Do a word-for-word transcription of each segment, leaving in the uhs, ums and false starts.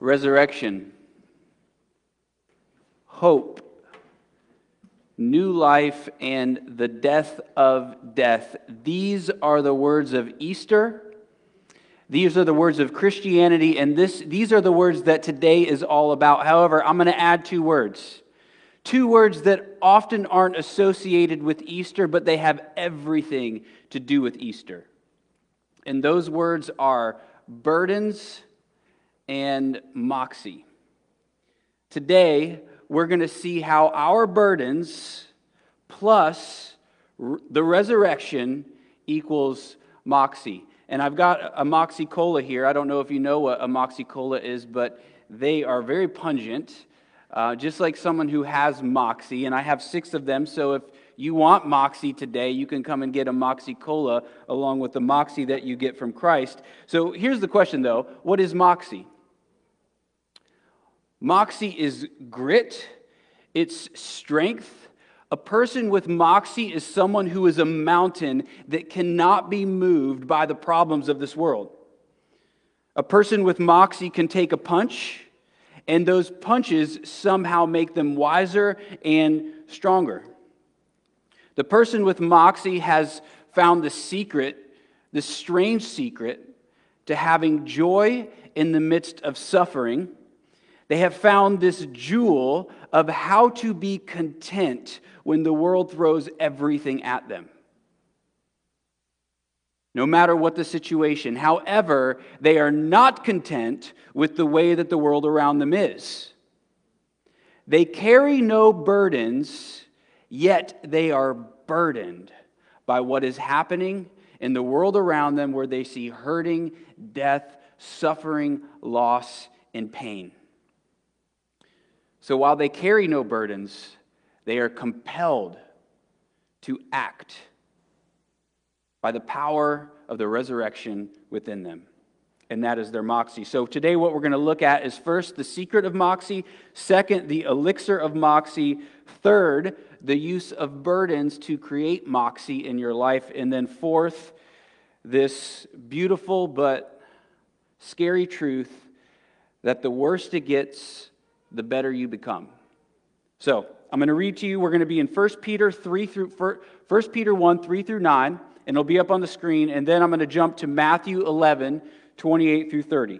resurrection, hope, new life, and the death of death. These are the words of Easter. These are the words of Christianity, and this, these are the words that today is all about. However, I'm going to add two words. Two words that often aren't associated with Easter, but they have everything to do with Easter. And those words are burdens and moxie. Today, we're going to see how our burdens plus the resurrection equals moxie. And I've got a Moxie Cola here. I don't know if you know what a Moxie Cola is, but they are very pungent, uh, just like someone who has moxie. And I have six of them, so if you want moxie today, you can come and get a Moxie Cola along with the moxie that you get from Christ. So here's the question, though. What is moxie? Moxie is grit. It's strength. A person with moxie is someone who is a mountain that cannot be moved by the problems of this world. A person with moxie can take a punch, and those punches somehow make them wiser and stronger. The person with moxie has found the secret, the strange secret, to having joy in the midst of suffering. They have found this jewel of how to be content when the world throws everything at them. No matter what the situation. However, they are not content with the way that the world around them is. They carry no burdens, yet they are burdened by what is happening in the world around them, where they see hurting, death, suffering, loss, and pain. So while they carry no burdens, they are compelled to act by the power of the resurrection within them. And that is their moxie. So today what we're going to look at is first, the secret of moxie. Second, the elixir of moxie. Third, the use of burdens to create moxie in your life. And then fourth, this beautiful but scary truth that the worst it gets, the better you become. So, I'm going to read to you. We're going to be in First Peter one, three through nine, and it'll be up on the screen, and then I'm going to jump to Matthew eleven, twenty-eight through thirty.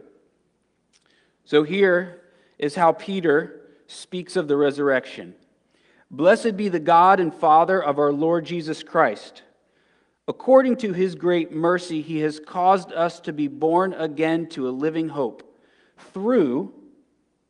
So here is how Peter speaks of the resurrection. Blessed be the God and Father of our Lord Jesus Christ. According to his great mercy, he has caused us to be born again to a living hope through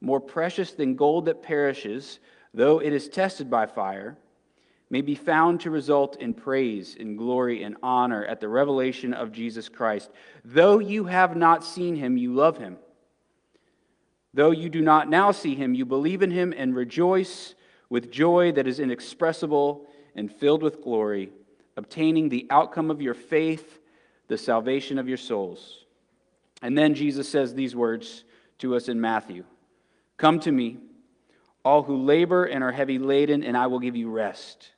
more precious than gold that perishes, though it is tested by fire, may be found to result in praise and glory and honor at the revelation of Jesus Christ. Though you have not seen him, you love him. Though you do not now see him, you believe in him and rejoice with joy that is inexpressible and filled with glory, obtaining the outcome of your faith, the salvation of your souls. And then Jesus says these words to us in Matthew. Come to me, all who labor and are heavy laden, and I will give you rest.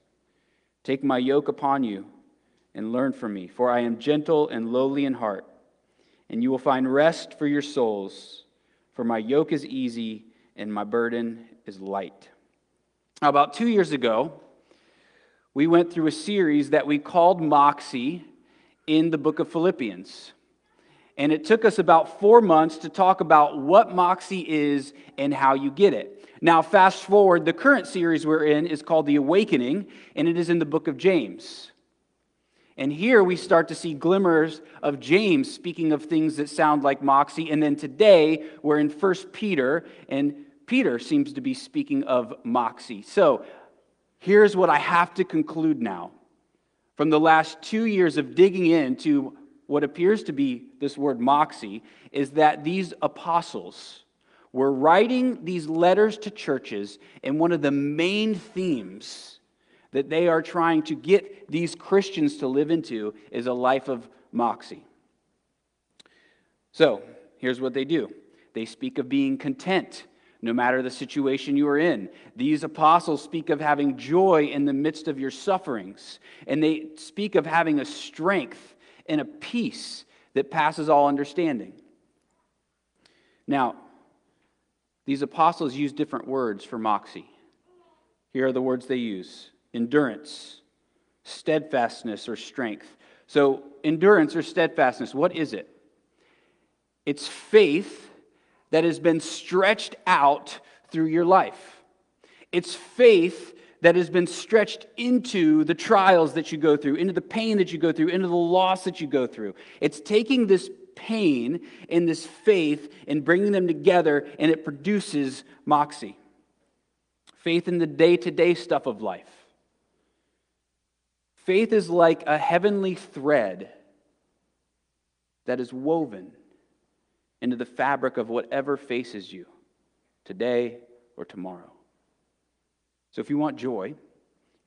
Take my yoke upon you and learn from me, for I am gentle and lowly in heart, and you will find rest for your souls, for my yoke is easy and my burden is light. Now, about two years ago, we went through a series that we called Moxie in the book of Philippians. And it took us about four months to talk about what moxie is and how you get it. Now, fast forward, the current series we're in is called The Awakening, and it is in the book of James. And here we start to see glimmers of James speaking of things that sound like moxie. And then today, we're in First Peter, and Peter seems to be speaking of moxie. So, here's what I have to conclude now. From the last two years of digging into what appears to be this word moxie, is that these apostles were writing these letters to churches, and one of the main themes that they are trying to get these Christians to live into is a life of moxie. So, here's what they do. They speak of being content, no matter the situation you are in. These apostles speak of having joy in the midst of your sufferings, and they speak of having a strength and a peace that passes all understanding. Now, these apostles use different words for moxie. Here are the words they use: endurance, steadfastness, or strength. So, endurance or steadfastness, what is it? It's faith that has been stretched out through your life. It's faith that has been stretched into the trials that you go through, into the pain that you go through, into the loss that you go through. It's taking this pain and this faith and bringing them together, and it produces moxie. Faith in the day-to-day stuff of life. Faith is like a heavenly thread that is woven into the fabric of whatever faces you today or tomorrow. So if you want joy,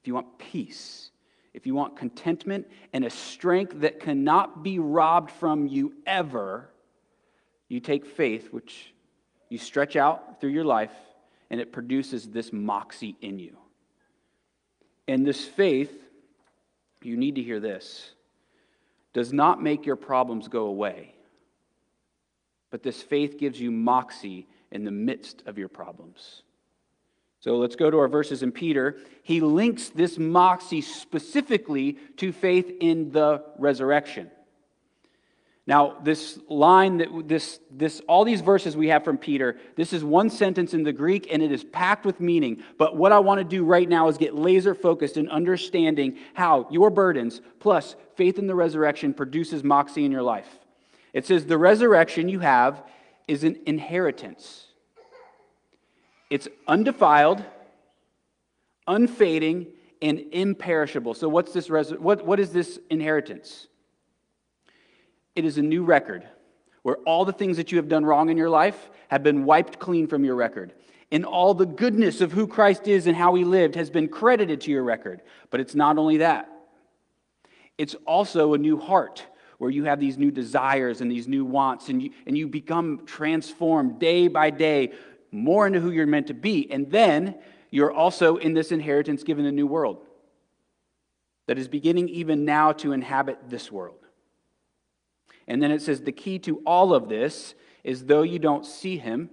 if you want peace, if you want contentment and a strength that cannot be robbed from you ever, you take faith, which you stretch out through your life, and it produces this moxie in you. And this faith, you need to hear this, does not make your problems go away. But this faith gives you moxie in the midst of your problems. So let's go to our verses in Peter. He links this moxie specifically to faith in the resurrection. Now, this line, that this this all these verses we have from Peter, this is one sentence in the Greek, and it is packed with meaning. But what I want to do right now is get laser focused in understanding how your burdens plus faith in the resurrection produces moxie in your life. It says the resurrection you have is an inheritance. It's undefiled, unfading, and imperishable. So what's this res- what, what is this inheritance? It is a new record where all the things that you have done wrong in your life have been wiped clean from your record. And all the goodness of who Christ is and how he lived has been credited to your record. But it's not only that. It's also a new heart, where you have these new desires and these new wants, and you, and you become transformed day by day more into who you're meant to be. And then you're also in this inheritance given a new world that is beginning even now to inhabit this world. And then it says the key to all of this is, though you don't see him,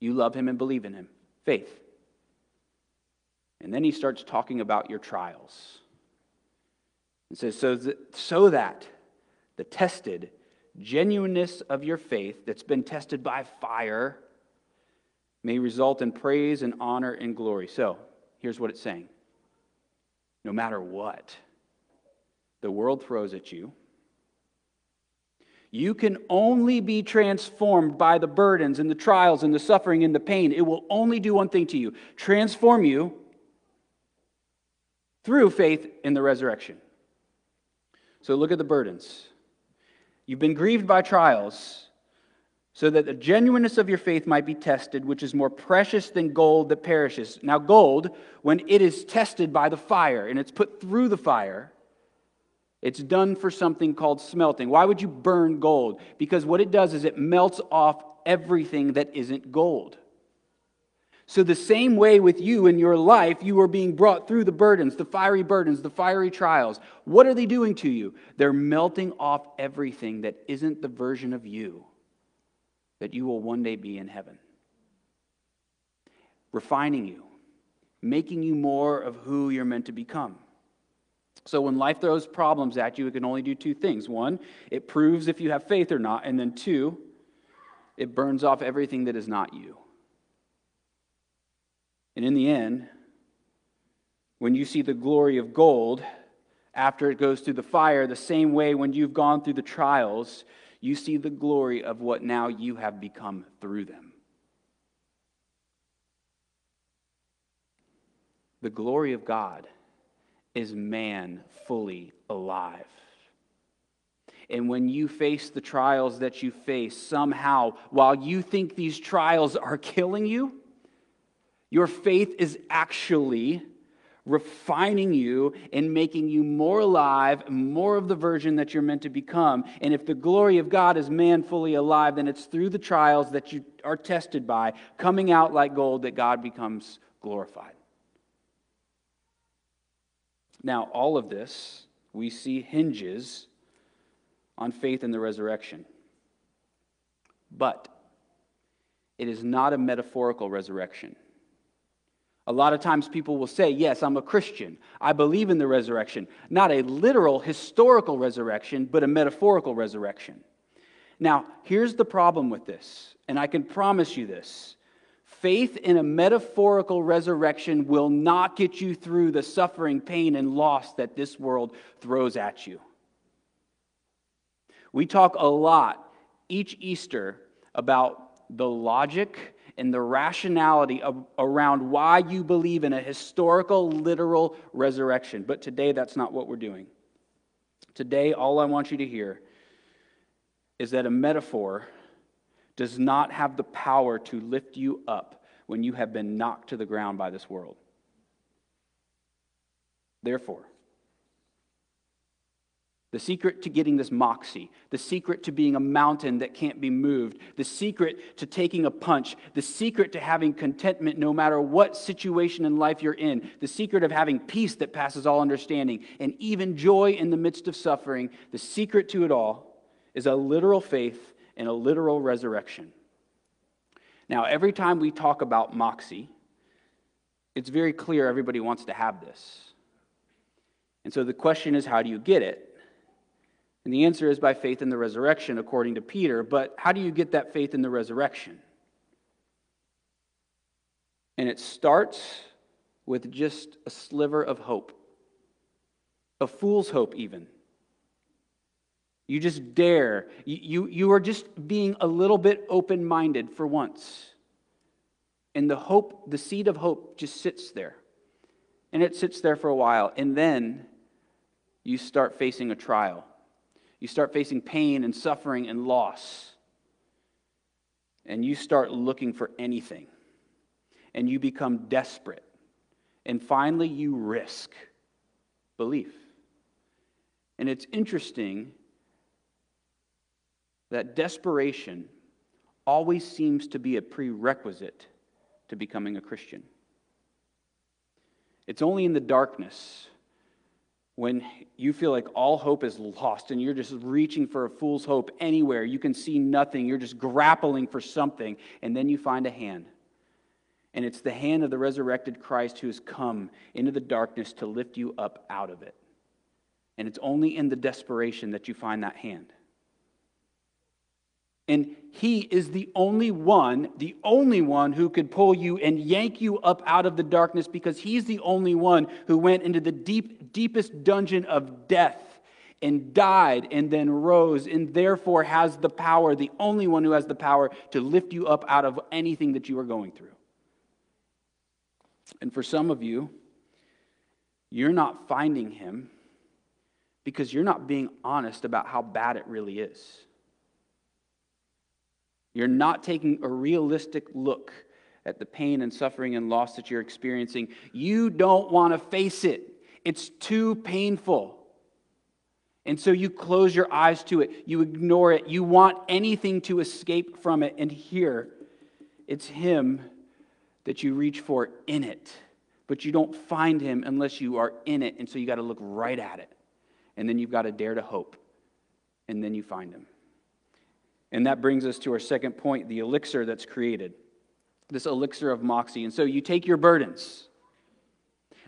you love him and believe in him. Faith. And then he starts talking about your trials. It says, so that, so that the tested genuineness of your faith that's been tested by fire may result in praise and honor and glory. So, here's what it's saying. No matter what the world throws at you, you can only be transformed by the burdens and the trials and the suffering and the pain. It will only do one thing to you: transform you through faith in the resurrection. So look at the burdens. You've been grieved by trials, so that the genuineness of your faith might be tested, which is more precious than gold that perishes. Now gold, when it is tested by the fire, and it's put through the fire, it's done for something called smelting. Why would you burn gold? Because what it does is it melts off everything that isn't gold. So the same way with you in your life, you are being brought through the burdens, the fiery burdens, the fiery trials. What are they doing to you? They're melting off everything that isn't the version of you that you will one day be in heaven. Refining you, making you more of who you're meant to become. So when life throws problems at you, it can only do two things. One, it proves if you have faith or not. And then two, it burns off everything that is not you. And in the end, when you see the glory of gold, after it goes through the fire, the same way when you've gone through the trials, you see the glory of what now you have become through them. The glory of God is man fully alive. And when you face the trials that you face, somehow, while you think these trials are killing you, your faith is actually refining you and making you more alive, more of the virgin that you're meant to become. And if the glory of God is man fully alive, then it's through the trials that you are tested by, coming out like gold, that God becomes glorified. Now, all of this, we see, hinges on faith in the resurrection. But it is not a metaphorical resurrection. A lot of times people will say, yes, I'm a Christian. I believe in the resurrection. Not a literal historical resurrection, but a metaphorical resurrection. Now, here's the problem with this, and I can promise you this. Faith in a metaphorical resurrection will not get you through the suffering, pain, and loss that this world throws at you. We talk a lot each Easter about the logic and the rationality of, around why you believe in a historical, literal resurrection. But today, that's not what we're doing. Today, all I want you to hear is that a metaphor does not have the power to lift you up when you have been knocked to the ground by this world. Therefore, the secret to getting this moxie, the secret to being a mountain that can't be moved, the secret to taking a punch, the secret to having contentment no matter what situation in life you're in, the secret of having peace that passes all understanding, and even joy in the midst of suffering, the secret to it all is a literal faith and a literal resurrection. Now, every time we talk about moxie, it's very clear everybody wants to have this. And so the question is, how do you get it? And the answer is by faith in the resurrection, according to Peter. But how do you get that faith in the resurrection? And it starts with just a sliver of hope, a fool's hope even. You just dare. You, you, you are just being a little bit open-minded for once. And the hope, the seed of hope just sits there. And it sits there for a while. And then you start facing a trial. You start facing pain and suffering and loss. And you start looking for anything. And you become desperate. And finally, you risk belief. And it's interesting that desperation always seems to be a prerequisite to becoming a Christian. It's only in the darkness, when you feel like all hope is lost and you're just reaching for a fool's hope anywhere, you can see nothing, you're just grappling for something, and then you find a hand. And it's the hand of the resurrected Christ who has come into the darkness to lift you up out of it. And it's only in the desperation that you find that hand. And he is the only one, the only one who could pull you and yank you up out of the darkness, because he's the only one who went into the deep, deepest dungeon of death and died and then rose, and therefore has the power, the only one who has the power to lift you up out of anything that you are going through. And for some of you, you're not finding him because you're not being honest about how bad it really is. You're not taking a realistic look at the pain and suffering and loss that you're experiencing. You don't want to face it. It's too painful. And so you close your eyes to it. You ignore it. You want anything to escape from it. And here, it's him that you reach for in it. But you don't find him unless you are in it. And so you got to look right at it. And then you've got to dare to hope. And then you find him. And that brings us to our second point, the elixir that's created, this elixir of moxie. And so you take your burdens,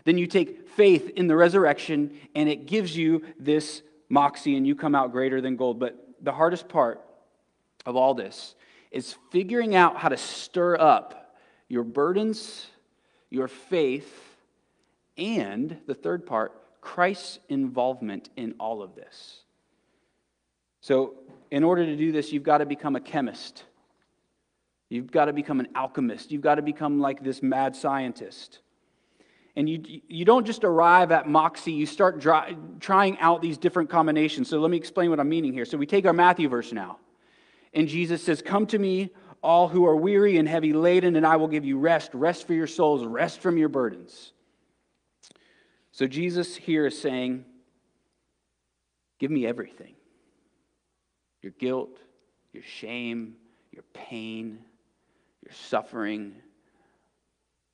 then you take faith in the resurrection, and it gives you this moxie, and you come out greater than gold. But the hardest part of all this is figuring out how to stir up your burdens, your faith, and the third part, Christ's involvement in all of this. So in order to do this, you've got to become a chemist. You've got to become an alchemist. You've got to become like this mad scientist. And you you don't just arrive at moxie, you start dry, trying out these different combinations. So let me explain what I'm meaning here. So we take our Matthew verse now. And Jesus says, "Come to me, all who are weary and heavy laden, and I will give you rest. Rest for your souls, rest from your burdens." So Jesus here is saying, give me everything. Your guilt, your shame, your pain, your suffering,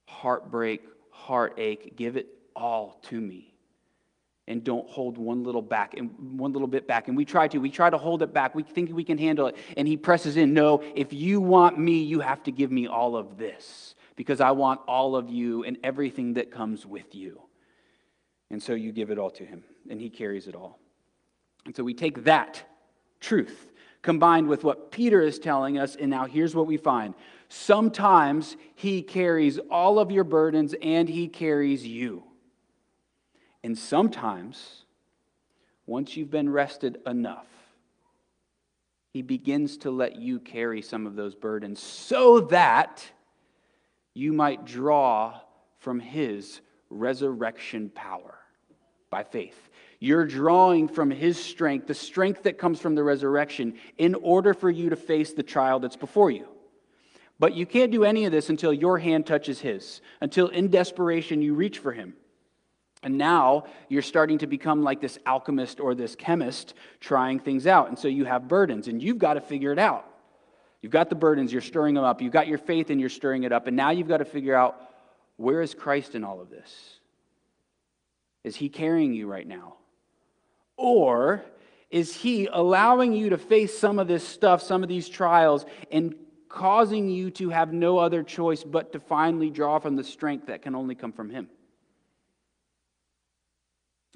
heartbreak, heartache, give it all to me. And don't hold one little back and one little bit back. And we try to, we try to hold it back. We think we can handle it. And he presses in, no, if you want me, you have to give me all of this, because I want all of you and everything that comes with you. And so you give it all to him, and he carries it all. And so we take that truth combined with what Peter is telling us, and now here's what we find. Sometimes he carries all of your burdens and he carries you. And sometimes, once you've been rested enough, he begins to let you carry some of those burdens so that you might draw from his resurrection power by faith. You're drawing from his strength, the strength that comes from the resurrection, in order for you to face the trial that's before you. But you can't do any of this until your hand touches his, until in desperation you reach for him. And now you're starting to become like this alchemist or this chemist trying things out. And so you have burdens, and you've got to figure it out. You've got the burdens, you're stirring them up. You've got your faith, and you're stirring it up. And now you've got to figure out, where is Christ in all of this? Is he carrying you right now? Or is he allowing you to face some of this stuff, some of these trials, and causing you to have no other choice but to finally draw from the strength that can only come from him?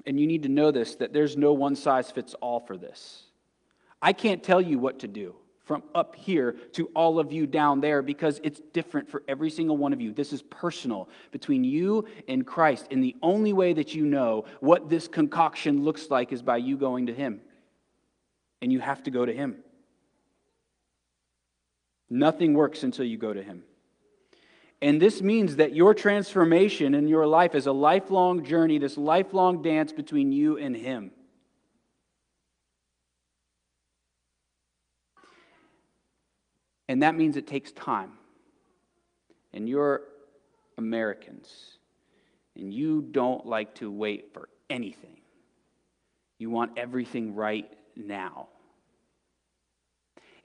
And you need to know this, that there's no one-size-fits-all for this. I can't tell you what to do from up here to all of you down there, because it's different for every single one of you. This is personal between you and Christ. And the only way that you know what this concoction looks like is by you going to him. And you have to go to him. Nothing works until you go to him. And this means that your transformation in your life is a lifelong journey, this lifelong dance between you and him. And that means it takes time. And you're Americans, and you don't like to wait for anything. You want everything right now.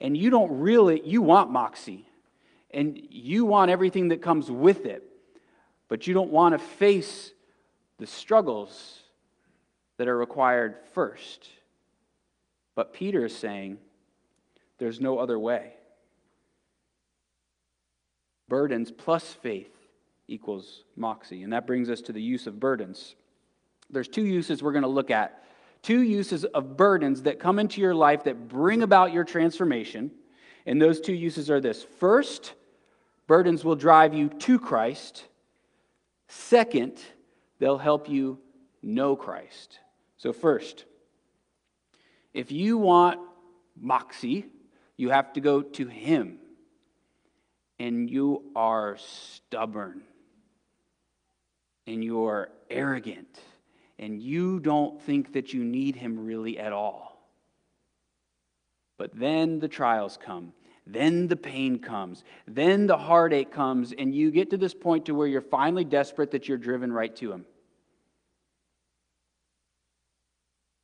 And you don't really, you want moxie, and you want everything that comes with it, but you don't want to face the struggles that are required first. But Peter is saying, there's no other way. Burdens plus faith equals moxie. And that brings us to the use of burdens. There's two uses we're going to look at. Two uses of burdens that come into your life that bring about your transformation. And those two uses are this. First, burdens will drive you to Christ. Second, they'll help you know Christ. So first, if you want moxie, you have to go to him. And you are stubborn, and you are arrogant, and you don't think that you need him really at all. But then the trials come, then the pain comes, then the heartache comes, and you get to this point to where you're finally desperate that you're driven right to him.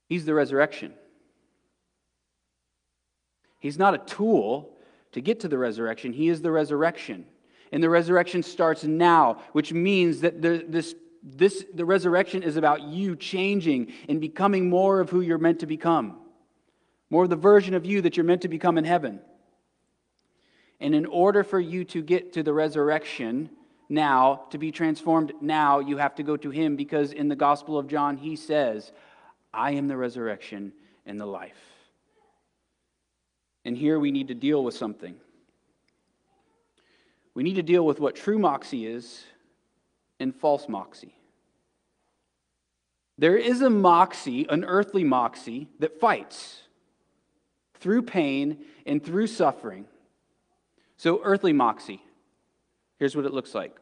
He's the resurrection. He's not a tool to get to the resurrection. He is the resurrection. And the resurrection starts now, which means that the, this, this, the resurrection is about you changing and becoming more of who you're meant to become, more of the version of you that you're meant to become in heaven. And in order for you to get to the resurrection now, to be transformed now, you have to go to him, because in the Gospel of John, he says, "I am the resurrection and the life." And here we need to deal with something. We need to deal with what true moxie is and false moxie. There is a moxie, an earthly moxie, that fights through pain and through suffering. So earthly moxie, here's what it looks like.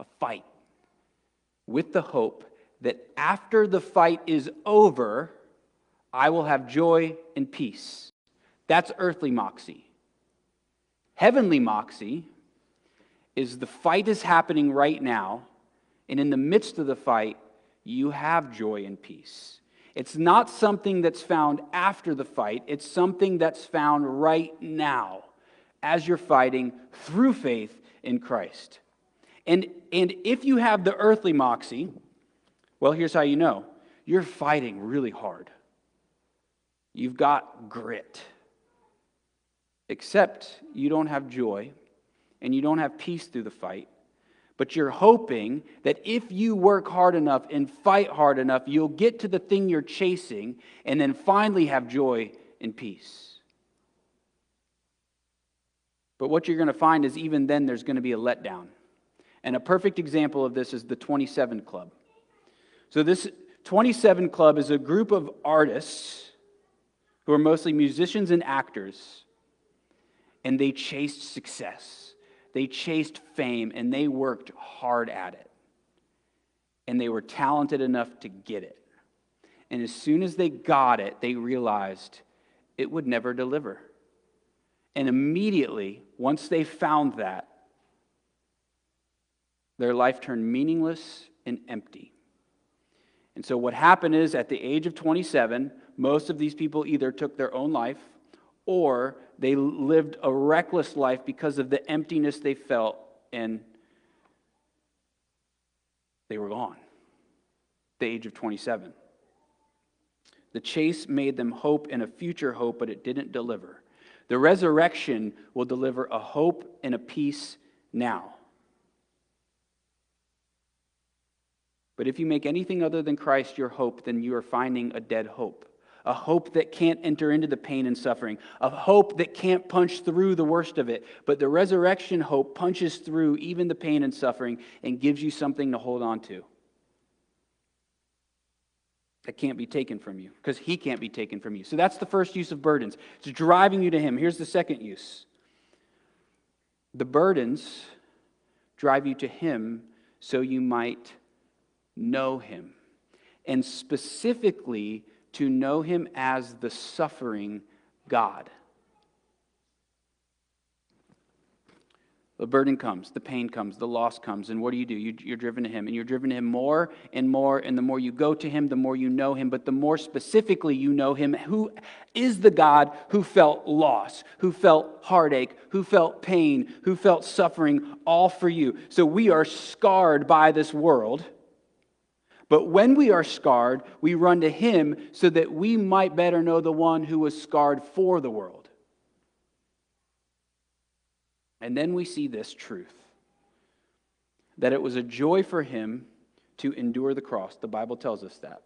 A fight. with the hope that after the fight is over, I will have joy and peace. That's earthly moxie. Heavenly moxie is the fight is happening right now, and in the midst of the fight, you have joy and peace. It's not something that's found after the fight. It's something that's found right now as you're fighting through faith in Christ. And, and if you have the earthly moxie, well, here's how you know. You're fighting really hard. You've got grit. Except you don't have joy and you don't have peace through the fight. But you're hoping that if you work hard enough and fight hard enough, you'll get to the thing you're chasing and then finally have joy and peace. But what you're going to find is even then there's going to be a letdown. And a perfect example of this is the twenty-seven Club. So this twenty-seven Club is a group of artists who are mostly musicians and actors, and they chased success. They chased fame, and they worked hard at it. And they were talented enough to get it. And as soon as they got it, they realized it would never deliver. And immediately, once they found that, their life turned meaningless and empty. And so what happened is, at the age of twenty-seven, most of these people either took their own life or they lived a reckless life because of the emptiness they felt, and they were gone at the age of twenty-seven. The chase made them hope and a future hope, but it didn't deliver. The resurrection will deliver a hope and a peace now. But if you make anything other than Christ your hope, then you are finding a dead hope. A hope that can't enter into the pain and suffering. A hope that can't punch through the worst of it. But the resurrection hope punches through even the pain and suffering and gives you something to hold on to. That can't be taken from you. Because he can't be taken from you. So that's the first use of burdens. It's driving you to him. Here's the second use. The burdens drive you to him so you might know him. And specifically, to know him as the suffering God. The burden comes, the pain comes, the loss comes, and what do you do? You, you're driven to him, and you're driven to him more and more, and the more you go to him, the more you know him, but the more specifically you know him, who is the God who felt loss, who felt heartache, who felt pain, who felt suffering, all for you. So we are scarred by this world. But when we are scarred, we run to him so that we might better know the one who was scarred for the world. And then we see this truth, that it was a joy for him to endure the cross. The Bible tells us that.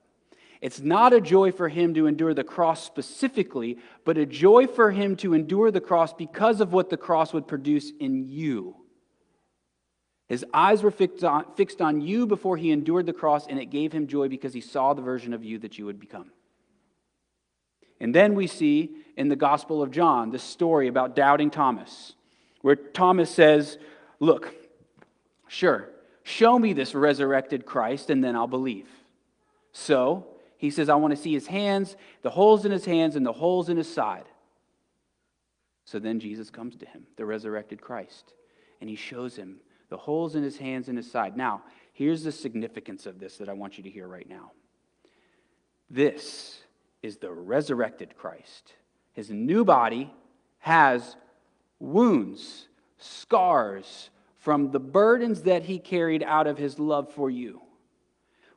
It's not a joy for him to endure the cross specifically, but a joy for him to endure the cross because of what the cross would produce in you. His eyes were fixed on, fixed on you before he endured the cross, and it gave him joy because he saw the version of you that you would become. And then we see in the Gospel of John this story about doubting Thomas, where Thomas says, look, sure, show me this resurrected Christ, and then I'll believe. So he says, I want to see his hands, the holes in his hands and the holes in his side. So then Jesus comes to him, the resurrected Christ, and he shows him the holes in his hands and his side. Now, here's the significance of this that I want you to hear right now. This is the resurrected Christ. His new body has wounds, scars from the burdens that he carried out of his love for you.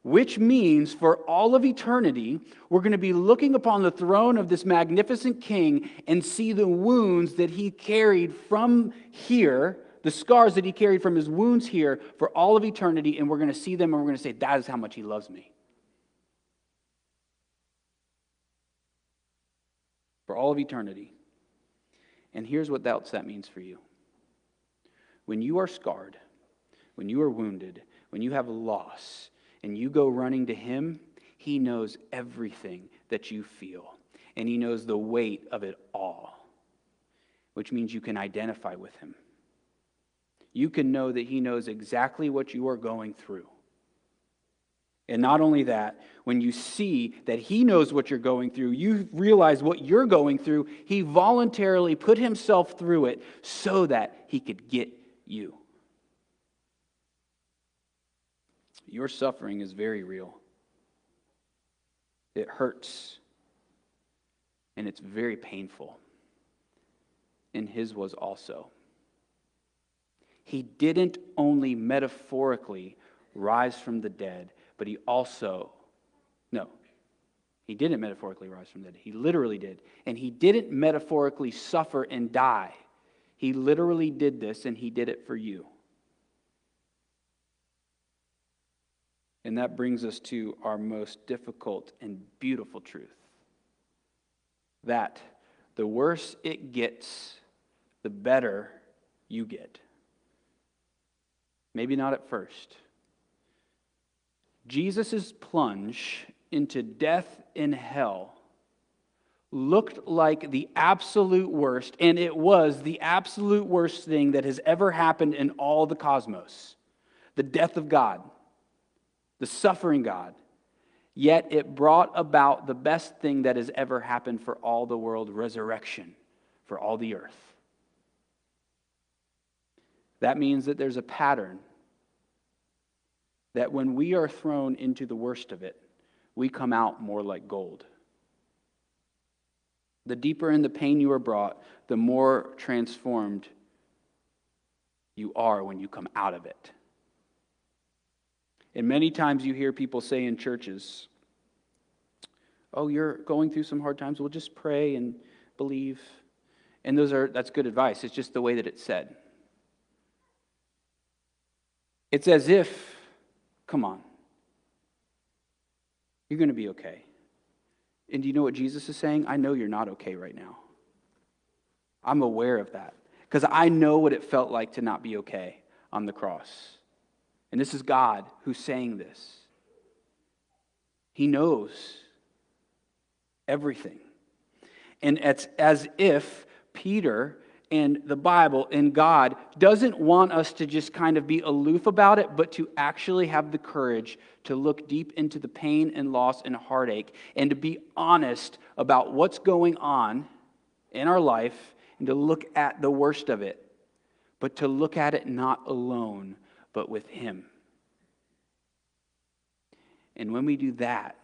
Which means for all of eternity, we're going to be looking upon the throne of this magnificent king and see the wounds that he carried from here, the scars that he carried from his wounds here for all of eternity, and we're going to see them and we're going to say, that is how much he loves me. For all of eternity. And here's what else that means for you. When you are scarred, when you are wounded, when you have loss, and you go running to him, he knows everything that you feel. And he knows the weight of it all. Which means you can identify with him. You can know that he knows exactly what you are going through. And not only that, when you see that he knows what you're going through, you realize what you're going through, he voluntarily put himself through it so that he could get you. Your suffering is very real. It hurts. And it's very painful. And his was also. He didn't only metaphorically rise from the dead, but he also, no, he didn't metaphorically rise from the dead. He literally did. And he didn't metaphorically suffer and die. He literally did this, and he did it for you. And that brings us to our most difficult and beautiful truth. That the worse it gets, the better you get. Maybe not at first. Jesus' plunge into death in hell looked like the absolute worst, and it was the absolute worst thing that has ever happened in all the cosmos. The death of God. The suffering God, yet it brought about the best thing that has ever happened for all the world, resurrection for all the earth. That means that there's a pattern that when we are thrown into the worst of it, we come out more like gold. The deeper in the pain you are brought, the more transformed you are when you come out of it. And many times you hear people say in churches, oh, you're going through some hard times, well, just pray and believe. And those are that's good advice. It's just the way that it's said. It's as if, come on, you're going to be okay. And do you know what Jesus is saying? I know you're not okay right now. I'm aware of that. Because I know what it felt like to not be okay on the cross. And this is God who's saying this. He knows everything. And it's as if Peter and the Bible and God doesn't want us to just kind of be aloof about it, but to actually have the courage to look deep into the pain and loss and heartache and to be honest about what's going on in our life and to look at the worst of it, but to look at it not alone, but with him. And when we do that,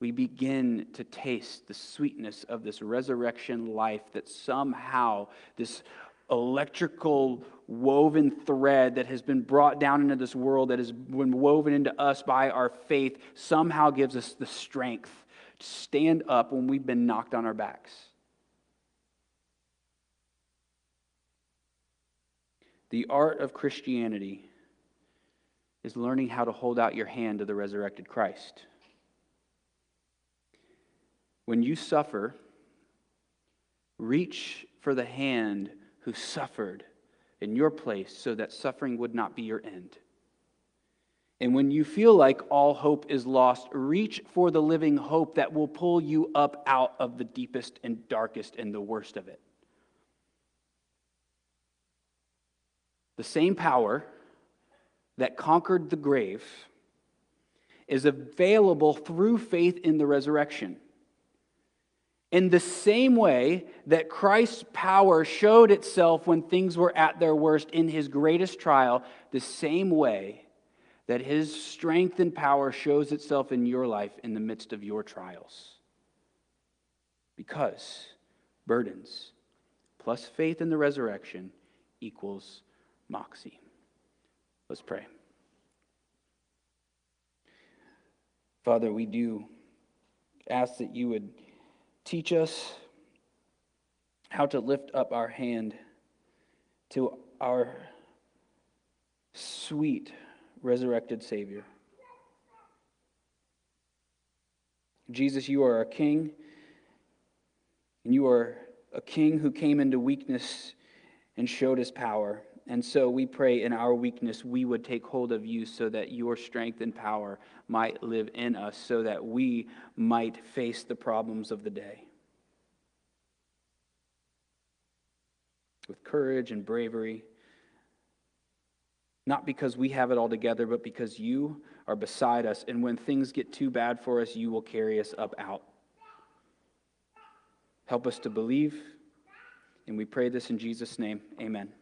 we begin to taste the sweetness of this resurrection life that somehow this electrical woven thread that has been brought down into this world, that has been woven into us by our faith, somehow gives us the strength to stand up when we've been knocked on our backs. The art of Christianity is learning how to hold out your hand to the resurrected Christ. When you suffer, reach for the hand who suffered in your place so that suffering would not be your end. And when you feel like all hope is lost, reach for the living hope that will pull you up out of the deepest and darkest and the worst of it. The same power that conquered the grave is available through faith in the resurrection. In the same way that Christ's power showed itself when things were at their worst in his greatest trial, the same way that his strength and power shows itself in your life in the midst of your trials. Because burdens plus faith in the resurrection equals moxie. Let's pray. Father, we do ask that you would teach us how to lift up our hand to our sweet resurrected Savior. Jesus, you are our King, and you are a King who came into weakness and showed his power. And so we pray in our weakness we would take hold of you so that your strength and power might live in us, so that we might face the problems of the day with courage and bravery, not because we have it all together, but because you are beside us. And when things get too bad for us, you will carry us up out. Help us to believe. And we pray this in Jesus' name. Amen.